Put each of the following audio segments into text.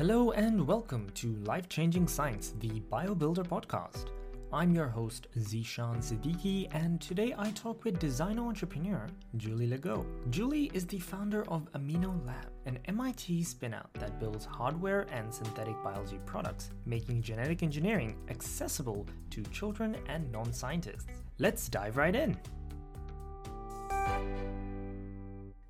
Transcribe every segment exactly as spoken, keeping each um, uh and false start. Hello and welcome to Life-Changing Science, the BioBuilder podcast. I'm your host, Zishan Siddiqui, and today I talk with designer entrepreneur Julie Legault. Julie is the founder of Amino Lab, an M I T spin-out that builds hardware and synthetic biology products, making genetic engineering accessible to children and non-scientists. Let's dive right in.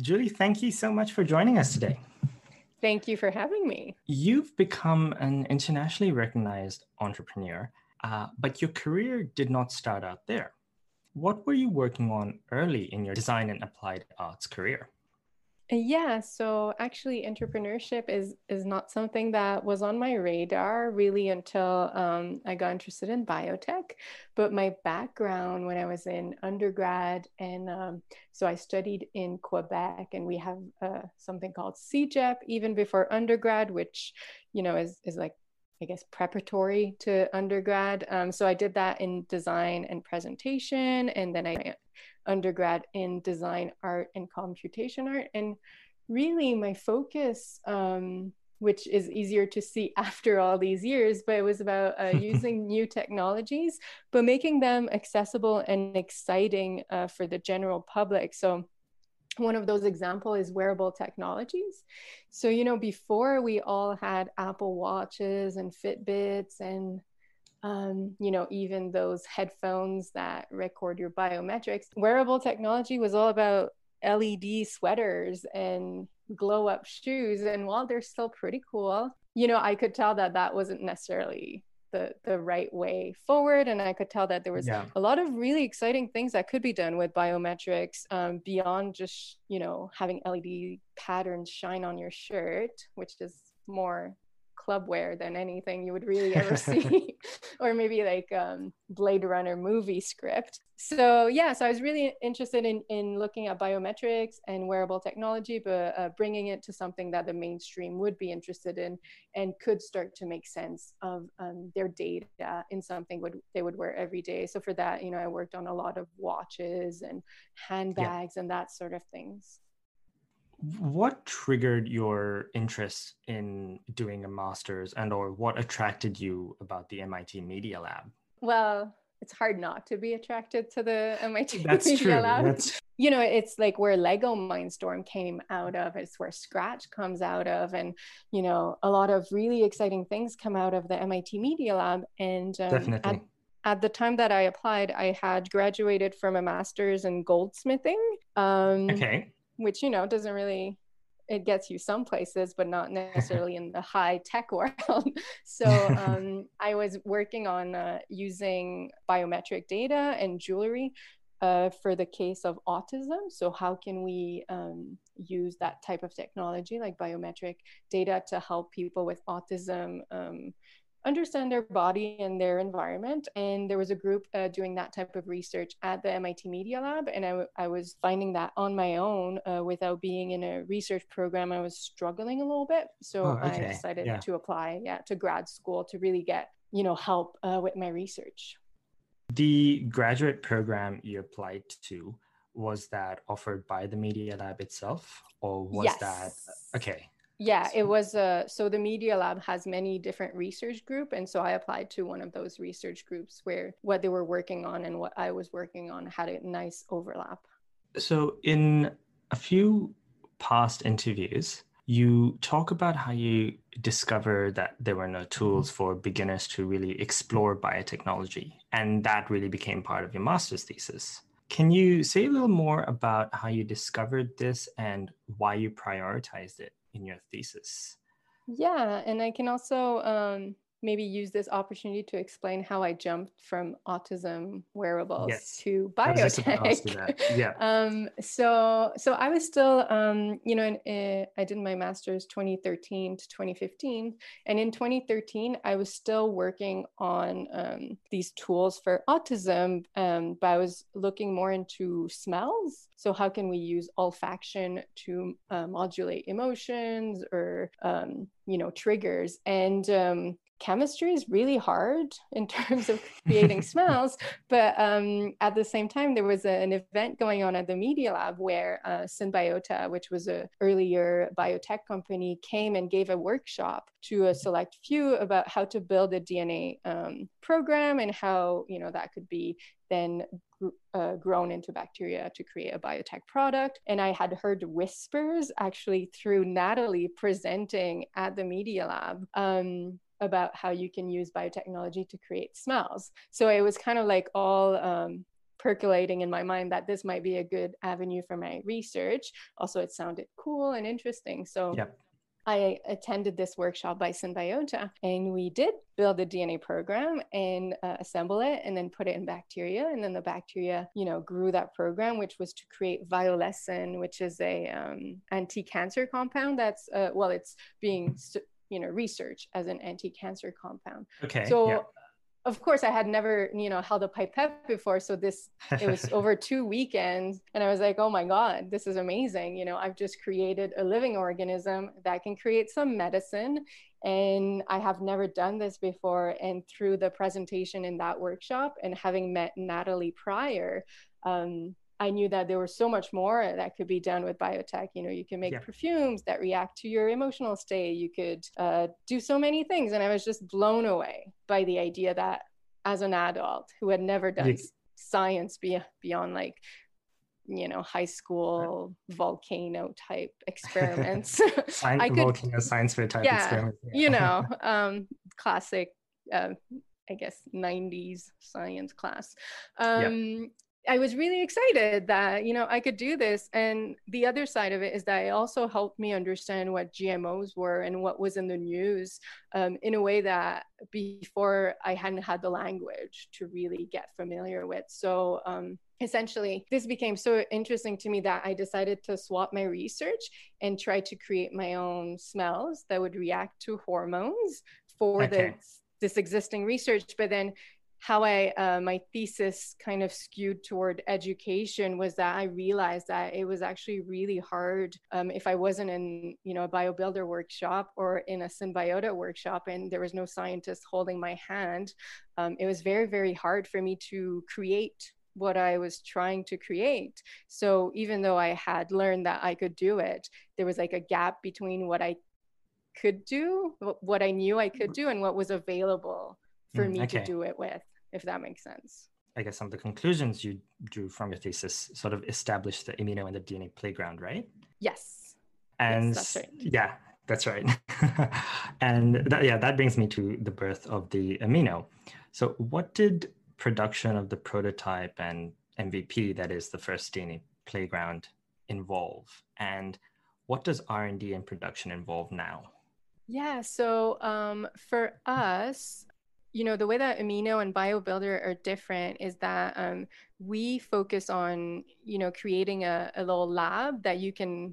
Julie, thank you so much for joining us today. Thank you for having me. You've become an internationally recognized entrepreneur, uh, but your career did not start out there. What were you working on early in your design and applied arts career? Yeah, so actually entrepreneurship is, is not something that was on my radar really until um, I got interested in biotech. But my background when I was in undergrad, and um, so I studied in Quebec, and we have uh, something called C E G E P even before undergrad, which, you know, is, is like, I guess, preparatory to undergrad. Um, so I did that in design and presentation, and then I undergrad in design art and computation art. And really my focus, um, which is easier to see after all these years, but it was about uh, using new technologies, but making them accessible and exciting uh, for the general public. So one of those examples is wearable technologies. So, you know, before we all had Apple Watches and Fitbits and Um, you know, even those headphones that record your biometrics. Wearable technology was all about L E D sweaters and glow up shoes. And while they're still pretty cool, you know, I could tell that that wasn't necessarily the, the right way forward. And I could tell that there was yeah. a lot of really exciting things that could be done with biometrics um, beyond just, you know, having L E D patterns shine on your shirt, which is more club wear than anything you would really ever see or maybe like um Blade Runner movie script. So yeah, so I was really interested in in looking at biometrics and wearable technology, but uh, bringing it to something that the mainstream would be interested in and could start to make sense of um, their data in something would they would wear every day. So for that, you know, I worked on a lot of watches and handbags yeah. and that sort of things. What triggered your interest in doing a master's, and or what attracted you about the M I T Media Lab? Well, it's hard not to be attracted to the M I T That's Media true. Lab. That's... You know, it's like where Lego Mindstorm came out of. It's where Scratch comes out of. And, you know, a lot of really exciting things come out of the M I T Media Lab. And um, Definitely. At- At the time that I applied, I had graduated from a master's in goldsmithing. Um, okay. Which, you know, doesn't really, it gets you some places, but not necessarily in the high tech world. So um, I was working on uh, using biometric data and jewelry uh, for the case of autism. So how can we um, use that type of technology, like biometric data, to help people with autism um, understand their body and their environment? And there was a group uh, doing that type of research at the M I T Media Lab. And I, w- I was finding that on my own uh, without being in a research program, I was struggling a little bit. So oh, okay. I decided yeah. to apply yeah, to grad school to really get, you know, help uh, with my research. The graduate program you applied to, was that offered by the Media Lab itself, or was yes. that, okay. Yeah, it was. Uh, so the Media Lab has many different research groups. And so I applied to one of those research groups where what they were working on and what I was working on had a nice overlap. So in a few past interviews, you talk about how you discovered that there were no tools for beginners to really explore biotechnology. And that really became part of your master's thesis. Can you say a little more about how you discovered this and why you prioritized it in your thesis? Yeah, and I can also um, maybe use this opportunity to explain how I jumped from autism wearables yes. to biotech. That. Yeah. um, so, so I was still, um, you know, in, uh, I did my master's twenty thirteen to twenty fifteen, and in twenty thirteen, I was still working on um, these tools for autism, um, but I was looking more into smells. So how can we use olfaction to uh, modulate emotions or um, you know, triggers. And um, chemistry is really hard in terms of creating smells. But um, at the same time, there was a, an event going on at the Media Lab where uh, Synbiota, which was an earlier biotech company, came and gave a workshop to a select few about how to build a D N A um, program and how, you know, that could be then Uh, grown into bacteria to create a biotech product. And I had heard whispers actually through Natalie presenting at the Media Lab um, about how you can use biotechnology to create smells. So it was kind of like all um, percolating in my mind that this might be a good avenue for my research. Also, it sounded cool and interesting. So yep. I attended this workshop by Synbiota, and we did build a D N A program and uh, assemble it and then put it in bacteria. And then the bacteria, you know, grew that program, which was to create violacein, which is a um, anti-cancer compound that's, uh, well, it's being, you know, researched as an anti-cancer compound. Okay. So, yeah. Of course, I had never, you know, held a pipette before. So this, it was over two weekends. And I was like, oh my God, this is amazing. You know, I've just created a living organism that can create some medicine. And I have never done this before. And through the presentation in that workshop and having met Natalie Pryor, um, I knew that there was so much more that could be done with biotech. You know, you can make yeah. perfumes that react to your emotional state. You could uh, do so many things. And I was just blown away by the idea that as an adult who had never done yes. science be beyond like, you know, high school yeah. volcano type experiments. Science, I could, volcano science fair type yeah, experiments. Yeah. You know, um, classic, uh, I guess, nineties science class. Um, yeah. I was really excited that, you know, I could do this. And the other side of it is that it also helped me understand what G M Os were and what was in the news um, in a way that before I hadn't had the language to really get familiar with. So um, essentially, this became so interesting to me that I decided to swap my research and try to create my own smells that would react to hormones for okay. this, this existing research. But then how I, uh, my thesis kind of skewed toward education was that I realized that it was actually really hard um, if I wasn't in, you know, a BioBuilder workshop or in a Synbiota workshop and there was no scientist holding my hand. Um, it was very, very hard for me to create what I was trying to create. So even though I had learned that I could do it, there was like a gap between what I could do, what I knew I could do, and what was available for me mm, okay. to do it with. If that makes sense. I guess some of the conclusions you drew from your thesis sort of established the amino and the D N A playground, right? Yes. And yes, that's right. yeah, that's right. and that, yeah, that brings me to the birth of the amino. So what did production of the prototype and M V P, that is the first D N A playground, involve? And what does R and D and production involve now? Yeah, so um, for us, you know, the way that Amino and BioBuilder are different is that um, we focus on, you know, creating a, a little lab that you can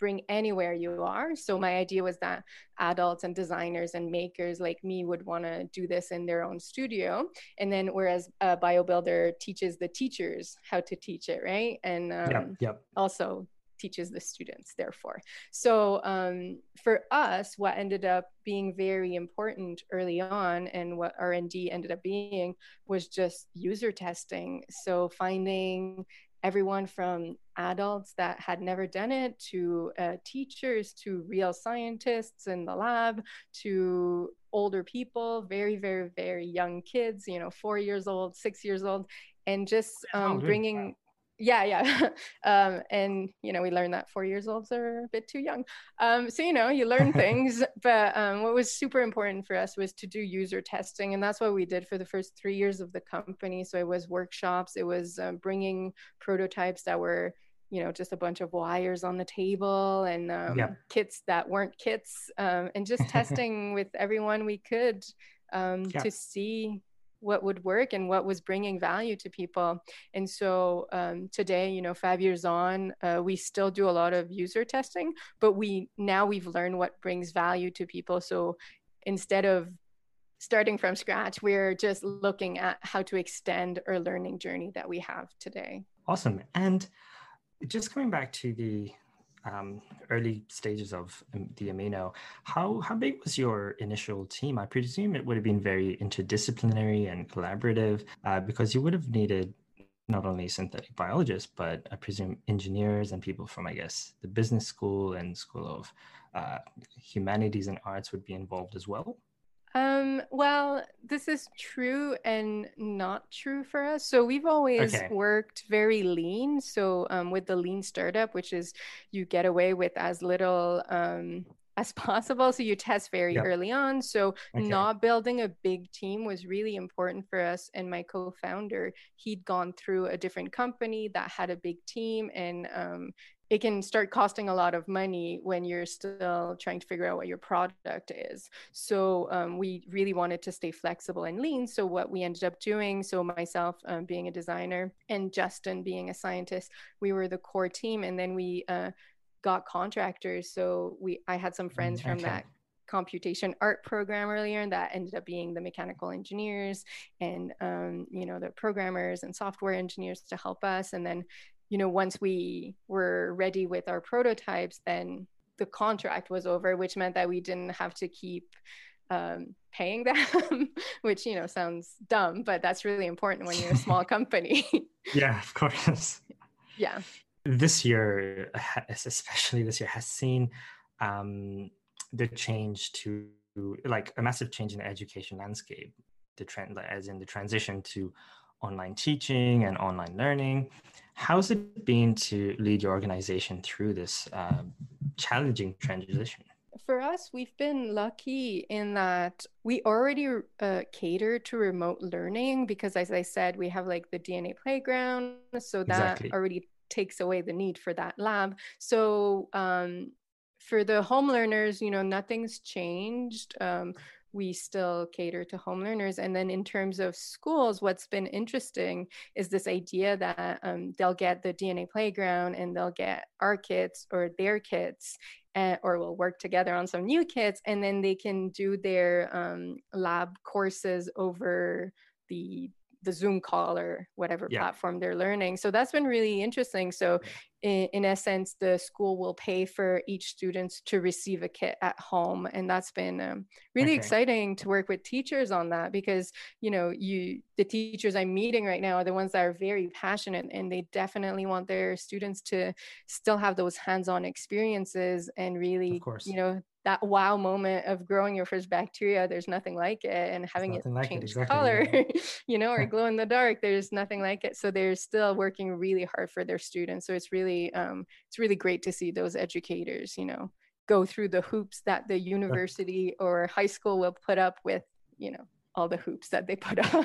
bring anywhere you are. So my idea was that adults and designers and makers like me would want to do this in their own studio. And then whereas uh, BioBuilder teaches the teachers how to teach it, right? And um, yep, yep. also teaches the students, therefore. So um, for us, what ended up being very important early on and what R and D ended up being was just user testing. So finding everyone from adults that had never done it to uh, teachers, to real scientists in the lab, to older people, very, very, very young kids, you know, four years old, six years old, and just um, oh, bringing... Wow. Yeah, yeah. Um, and, you know, we learned that four years olds are a bit too young. Um, so, you know, you learn things. But um, what was super important for us was to do user testing. And that's what we did for the first three years of the company. So it was workshops. It was um, bringing prototypes that were, you know, just a bunch of wires on the table and um, yeah. kits that weren't kits um, and just testing with everyone we could um, yeah. to see what would work and what was bringing value to people. And so um, today, you know, five years on, uh, we still do a lot of user testing, but we now we've learned what brings value to people. So instead of starting from scratch, we're just looking at how to extend our learning journey that we have today. Awesome. And just coming back to the um, early stages of the amino, how, how big was your initial team? I presume it would have been very interdisciplinary and collaborative uh, because you would have needed not only synthetic biologists, but I presume engineers and people from, I guess, the business school and School of uh, Humanities and Arts would be involved as well. Um, well, this is true and not true for us. So we've always okay. worked very lean. So um, with the lean startup, which is you get away with as little um, as possible. So you test very yep. early on. So okay. not building a big team was really important for us. And my co-founder, he'd gone through a different company that had a big team, and um, it can start costing a lot of money when you're still trying to figure out what your product is. So um, we really wanted to stay flexible and lean. So what we ended up doing, so myself um, being a designer and Justin being a scientist, we were the core team. And then we uh, got contractors. So we, I had some friends okay. from that computation art program earlier, and that ended up being the mechanical engineers and, um, you know, the programmers and software engineers to help us. And then you know, once we were ready with our prototypes, then the contract was over, which meant that we didn't have to keep um, paying them, which, you know, sounds dumb, but that's really important when you're a small company. Yeah, of course. Yeah. This year, especially this year, has seen um, the change to, like, a massive change in the education landscape, the trend, as in the transition to online teaching and online learning. How's it been to lead your organization through this uh, challenging transition? For us, we've been lucky in that we already uh, cater to remote learning because, as I said, we have like the D N A playground. So that exactly. already takes away the need for that lab. So um, for the home learners, you know, nothing's changed. Um, we still cater to home learners. And then in terms of schools, what's been interesting is this idea that um, they'll get the D N A playground and they'll get our kits or their kits, uh, or we'll work together on some new kits, and then they can do their um, lab courses over the the Zoom call or whatever yeah. platform they're learning. So that's been really interesting. So in, in essence, the school will pay for each student to receive a kit at home. And that's been um, really okay. exciting to work with teachers on that, because, you know, you the teachers I'm meeting right now are the ones that are very passionate, and they definitely want their students to still have those hands-on experiences and really, you know, that wow moment of growing your first bacteria, there's nothing like it, and having it like change it, exactly. color, you know, or glow in the dark, there's nothing like it. So they're still working really hard for their students. So it's really, um, it's really great to see those educators, you know, go through the hoops that the university or high school will put up with, you know, all the hoops that they put up.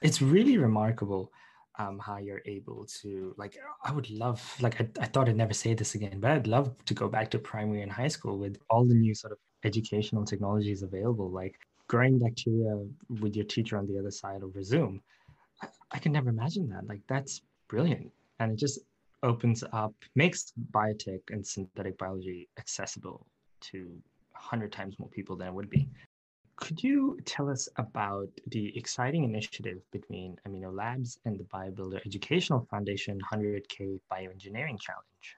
It's really remarkable um, how you're able to, like, I would love, like, I, I thought I'd never say this again, but I'd love to go back to primary and high school with all the new sort of educational technologies available, like growing bacteria with your teacher on the other side over Zoom. I, I can never imagine that. Like, that's brilliant. And it just opens up, makes biotech and synthetic biology accessible to one hundred times more people than it would be. Could you tell us about the exciting initiative between Amino Labs and the BioBuilder Educational Foundation one hundred K Bioengineering Challenge?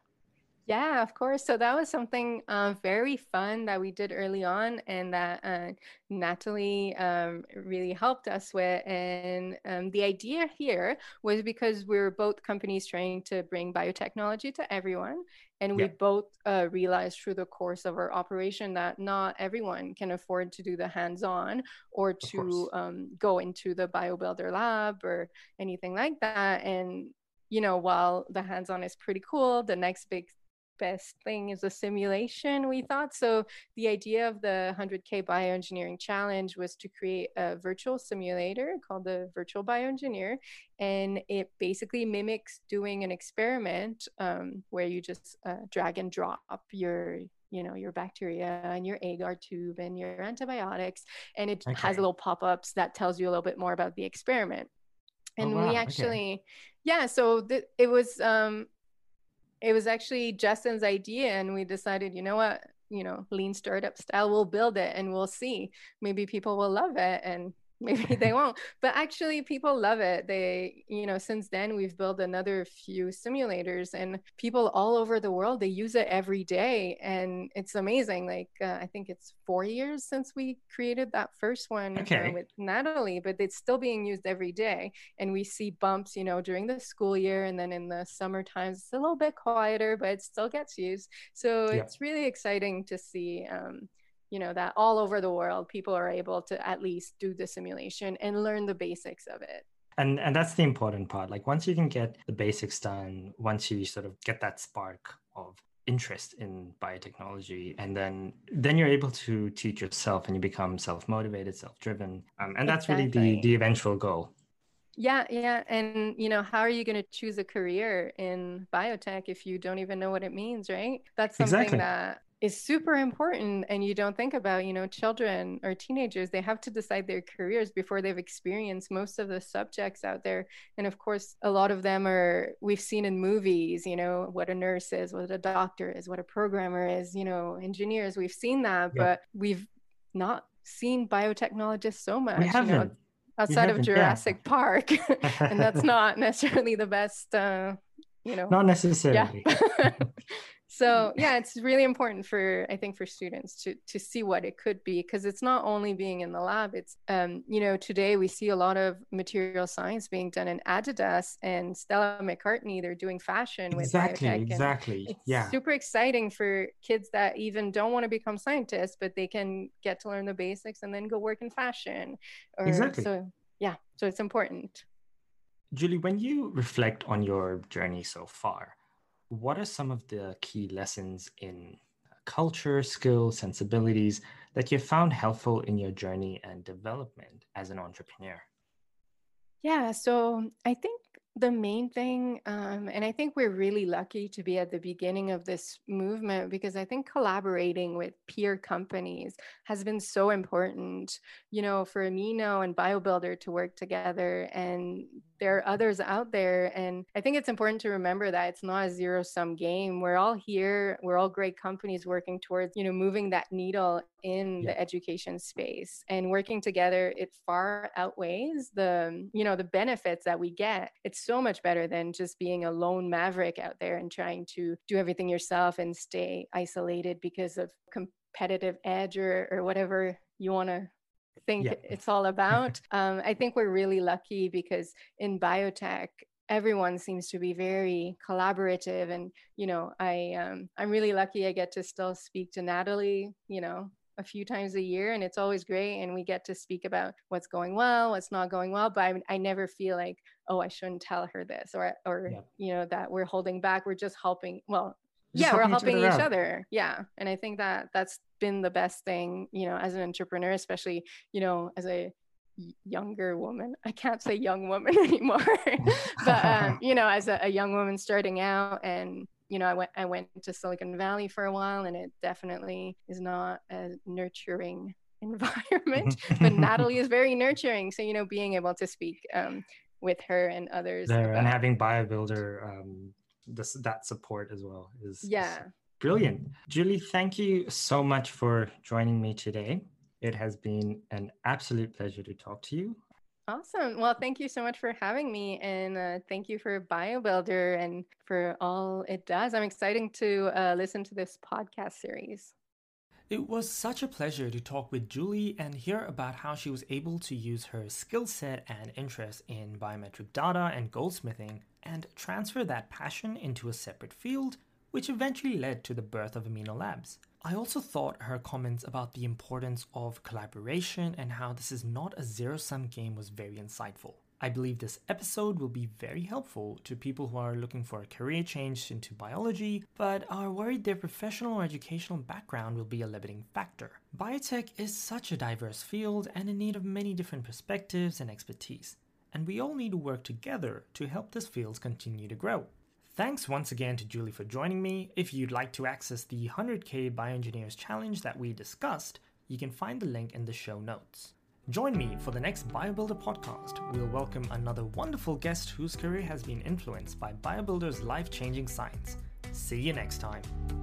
Yeah, of course. So that was something uh, very fun that we did early on, and that uh, Natalie um, really helped us with. And um, the idea here was because we were both companies trying to bring biotechnology to everyone. And we yeah. both uh, realized through the course of our operation that not everyone can afford to do the hands-on or to um, go into the BioBuilder lab or anything like that. And, you know, while the hands-on is pretty cool, the next big best thing is a simulation, we thought. So the idea of the one hundred K Bioengineering Challenge was to create a virtual simulator called the Virtual Bioengineer, and it basically mimics doing an experiment um, where you just uh, drag and drop your you know, your bacteria and your agar tube and your antibiotics, and it okay. has little pop-ups that tells you a little bit more about the experiment. And oh, wow. we actually, okay. yeah, so th- it was... Um, It was actually Justin's idea, and we decided, you know what, you know, lean startup style, we'll build it and we'll see. Maybe people will love it. And maybe they won't, but actually people love it. They, you know, since then we've built another few simulators, and people all over the world, they use it every day. And it's amazing. Like, uh, I think it's four years since we created that first one okay. uh, with Natalie, but it's still being used every day. And we see bumps, you know, during the school year, and then in the summer times, it's a little bit quieter, but it still gets used. So yeah. it's really exciting to see, um, you know, that all over the world, people are able to at least do the simulation and learn the basics of it. And and that's the important part. Like, once you can get the basics done, once you sort of get that spark of interest in biotechnology, and then then you're able to teach yourself, and you become self-motivated, self-driven. Um, and that's exactly. really the, the eventual goal. Yeah, yeah. And, you know, how are you going to choose a career in biotech if you don't even know what it means, right? That's something exactly. that is super important. And you don't think about, you know, children or teenagers, they have to decide their careers before they've experienced most of the subjects out there. And of course, a lot of them are, we've seen in movies, you know, what a nurse is, what a doctor is, what a programmer is, you know, engineers, we've seen that, yeah. but we've not seen biotechnologists so much. We haven't. You know, outside of Jurassic yeah. Park. And that's not necessarily the best, uh, you know. Not necessarily. Yeah. So yeah, it's really important for, I think, for students to to see what it could be, because it's not only being in the lab, it's, um, you know, today we see a lot of material science being done in Adidas and Stella McCartney, they're doing fashion with exactly, biotech. Exactly, it's yeah. super exciting for kids that even don't want to become scientists, but they can get to learn the basics and then go work in fashion. Or, exactly. So, yeah, so it's important. Julie, when you reflect on your journey so far, what are some of the key lessons in culture, skills, sensibilities that you found helpful in your journey and development as an entrepreneur? Yeah, so I think the main thing, um, and I think we're really lucky to be at the beginning of this movement, because I think collaborating with peer companies has been so important, you know, for Amino and BioBuilder to work together, and there are others out there. And I think it's important to remember that it's not a zero sum game. We're all here. We're all great companies working towards, you know, moving that needle in yeah. the education space, and working together, it far outweighs the, you know, the benefits that we get. It's so much better than just being a lone maverick out there and trying to do everything yourself and stay isolated because of competitive edge or, or whatever you want to think yeah. it's all about. um, I think we're really lucky because in biotech, everyone seems to be very collaborative. And, you know, I, um, I'm really lucky I get to still speak to Natalie, you know, a few times a year, and it's always great. And we get to speak about what's going well, what's not going well, but I, I never feel like, oh, I shouldn't tell her this, or, or, yeah. you know, that we're holding back. We're just helping. Well, just yeah, helping we're helping each other, each other. Yeah. And I think that that's been the best thing, you know, as an entrepreneur, especially, you know, as a younger woman, I can't say young woman anymore, but, um, you know, as a, a young woman starting out. And, you know, I went, I went to Silicon Valley for a while, and it definitely is not a nurturing environment, but Natalie is very nurturing. So, you know, being able to speak um, with her and others. There, about... And having BioBuilder, um, this, that support as well is, yeah. is brilliant. Julie, thank you so much for joining me today. It has been an absolute pleasure to talk to you. Awesome. Well, thank you so much for having me, and uh, thank you for BioBuilder and for all it does. I'm excited to uh, listen to this podcast series. It was such a pleasure to talk with Julie and hear about how she was able to use her skill set and interest in biometric data and goldsmithing and transfer that passion into a separate field, which eventually led to the birth of Amino Labs. I also thought her comments about the importance of collaboration and how this is not a zero-sum game was very insightful. I believe this episode will be very helpful to people who are looking for a career change into biology, but are worried their professional or educational background will be a limiting factor. Biotech is such a diverse field and in need of many different perspectives and expertise, and we all need to work together to help this field continue to grow. Thanks once again to Julie for joining me. If you'd like to access the one hundred K Bioengineers Challenge that we discussed, you can find the link in the show notes. Join me for the next BioBuilder podcast. We'll welcome another wonderful guest whose career has been influenced by BioBuilder's life-changing science. See you next time.